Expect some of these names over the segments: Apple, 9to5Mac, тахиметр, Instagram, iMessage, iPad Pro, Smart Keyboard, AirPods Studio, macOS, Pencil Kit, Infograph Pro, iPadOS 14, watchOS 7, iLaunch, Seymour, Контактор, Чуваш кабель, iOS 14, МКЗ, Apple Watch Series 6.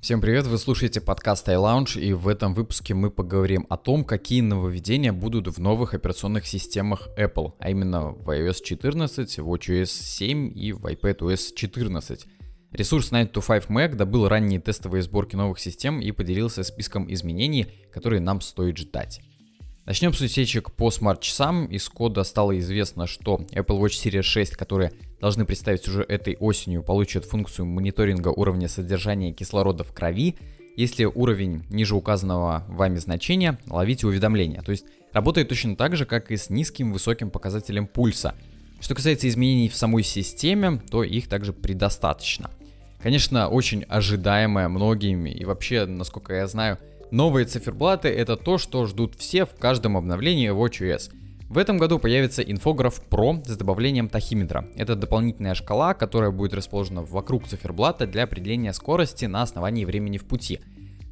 Всем привет, вы слушаете подкаст iLaunch, и в этом выпуске мы поговорим о том, какие нововведения будут в новых операционных системах Apple, а именно в iOS 14, в watchOS 7 и в iPadOS 14. Ресурс 9to5Mac добыл ранние тестовые сборки новых систем и поделился списком изменений, которые нам стоит ждать. Начнем с утечек по смарт-часам. Из кода стало известно, что Apple Watch Series 6, которые должны представить уже этой осенью, получат функцию мониторинга уровня содержания кислорода в крови. Если уровень ниже указанного вами значения, ловите уведомления. То есть работает точно так же, как и с низким-высоким показателем пульса. Что касается изменений в самой системе, то их также предостаточно. Конечно, очень ожидаемое многими и вообще, насколько я знаю, новые циферблаты — это то, что ждут все в каждом обновлении watchOS. В этом году появится Infograph Pro с добавлением тахиметра. Это дополнительная шкала, которая будет расположена вокруг циферблата для определения скорости на основании времени в пути.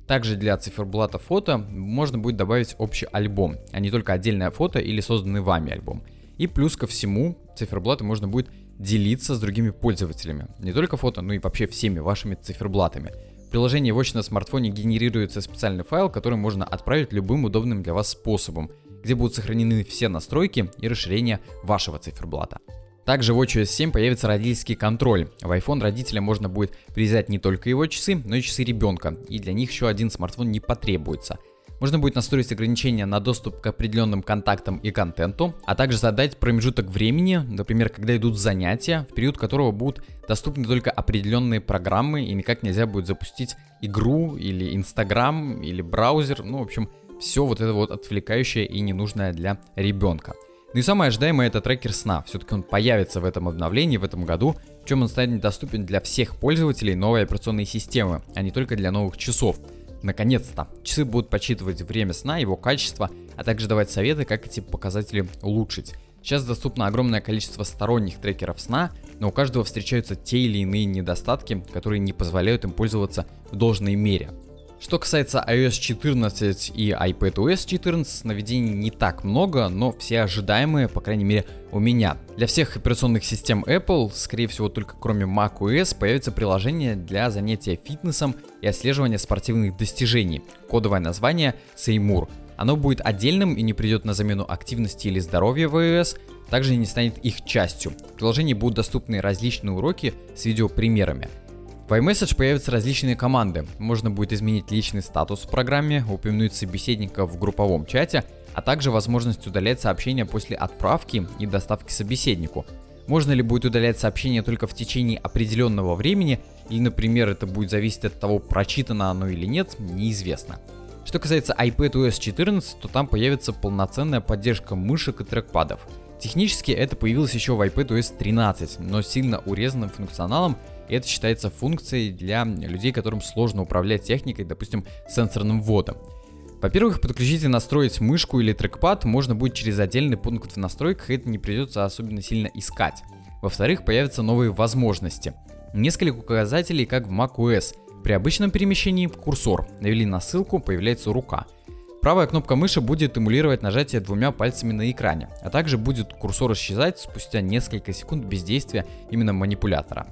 Также для циферблата фото можно будет добавить общий альбом, а не только отдельное фото или созданный вами альбом. И плюс ко всему, циферблаты можно будет делиться с другими пользователями. Не только фото, но и вообще всеми вашими циферблатами. В приложении Watch на смартфоне генерируется специальный файл, который можно отправить любым удобным для вас способом, где будут сохранены все настройки и расширения вашего циферблата. Также в watchOS 7 появится родительский контроль. В iPhone родителям можно будет привязать не только его часы, но и часы ребенка, и для них еще один смартфон не потребуется. Можно будет настроить ограничения на доступ к определенным контактам и контенту, а также задать промежуток времени, например, когда идут занятия, в период которого будут доступны только определенные программы, и никак нельзя будет запустить игру или Instagram или браузер, в общем, все вот это вот отвлекающее и ненужное для ребенка. Ну и самое ожидаемое — это трекер сна. Все-таки он появится в этом обновлении в этом году, причем он станет доступен для всех пользователей новой операционной системы, а не только для новых часов. Наконец-то! Часы будут подсчитывать время сна, его качество, а также давать советы, как эти показатели улучшить. Сейчас доступно огромное количество сторонних трекеров сна, но у каждого встречаются те или иные недостатки, которые не позволяют им пользоваться в должной мере. Что касается iOS 14 и iPadOS 14, нововведений не так много, но все ожидаемые, по крайней мере, у меня. Для всех операционных систем Apple, скорее всего, только кроме macOS, появится приложение для занятия фитнесом и отслеживания спортивных достижений. Кодовое название Seymour. Оно будет отдельным и не придет на замену активности или здоровья в iOS, также не станет их частью. В приложении будут доступны различные уроки с видеопримерами. В iMessage появятся различные команды. Можно будет изменить личный статус в программе, упомянуть собеседника в групповом чате, а также возможность удалять сообщения после отправки и доставки собеседнику. Можно ли будет удалять сообщение только в течение определенного времени, или, например, это будет зависеть от того, прочитано оно или нет, неизвестно. Что касается iPadOS 14, то там появится полноценная поддержка мышек и трекпадов. Технически это появилось еще в iPadOS 13, но сильно урезанным функционалом, и это считается функцией для людей, которым сложно управлять техникой, допустим, сенсорным вводом. Во-первых, подключить и настроить мышку или трекпад можно будет через отдельный пункт в настройках, и это не придется особенно сильно искать. Во-вторых, появятся новые возможности. Несколько указателей, как в macOS. При обычном перемещении курсор, навели на ссылку, появляется рука. Правая кнопка мыши будет эмулировать нажатие двумя пальцами на экране, а также будет курсор исчезать спустя несколько секунд бездействия именно манипулятора.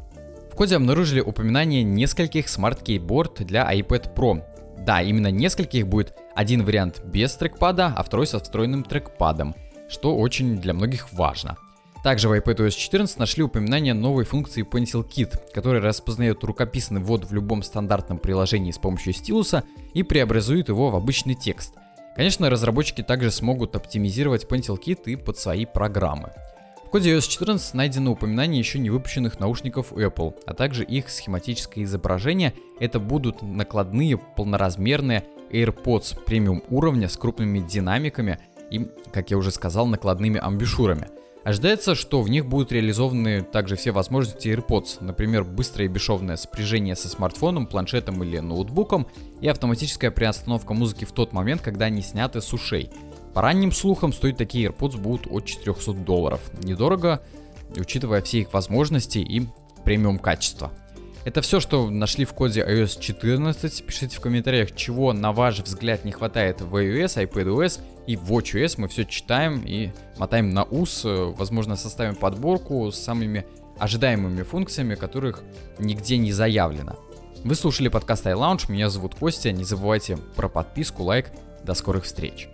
В коде обнаружили упоминание нескольких Smart Keyboard для iPad Pro. Да, именно нескольких будет один вариант без трекпада, а второй со встроенным трекпадом, что очень для многих важно. Также в iPadOS 14 нашли упоминание новой функции Pencil Kit, которая распознает рукописный ввод в любом стандартном приложении с помощью стилуса и преобразует его в обычный текст. Конечно, разработчики также смогут оптимизировать Pencil Kit и под свои программы. В коде iOS 14 найдено упоминание еще не выпущенных наушников Apple, а также их схематическое изображение. Это будут накладные полноразмерные AirPods премиум уровня с крупными динамиками и, как я уже сказал, накладными амбушюрами. Ожидается, что в них будут реализованы также все возможности AirPods, например, быстрое и бесшовное спряжение со смартфоном, планшетом или ноутбуком и автоматическая приостановка музыки в тот момент, когда они сняты с ушей. По ранним слухам, стоить такие AirPods будут от $400. Недорого, учитывая все их возможности и премиум качество. Это все, что нашли в коде iOS 14. Пишите в комментариях, чего на ваш взгляд не хватает в iOS, iPadOS и watchOS. Мы все читаем и мотаем на ус. Возможно, составим подборку с самыми ожидаемыми функциями, которых нигде не заявлено. Вы слушали подкаст iLaunch, меня зовут Костя, не забывайте про подписку, лайк, до скорых встреч.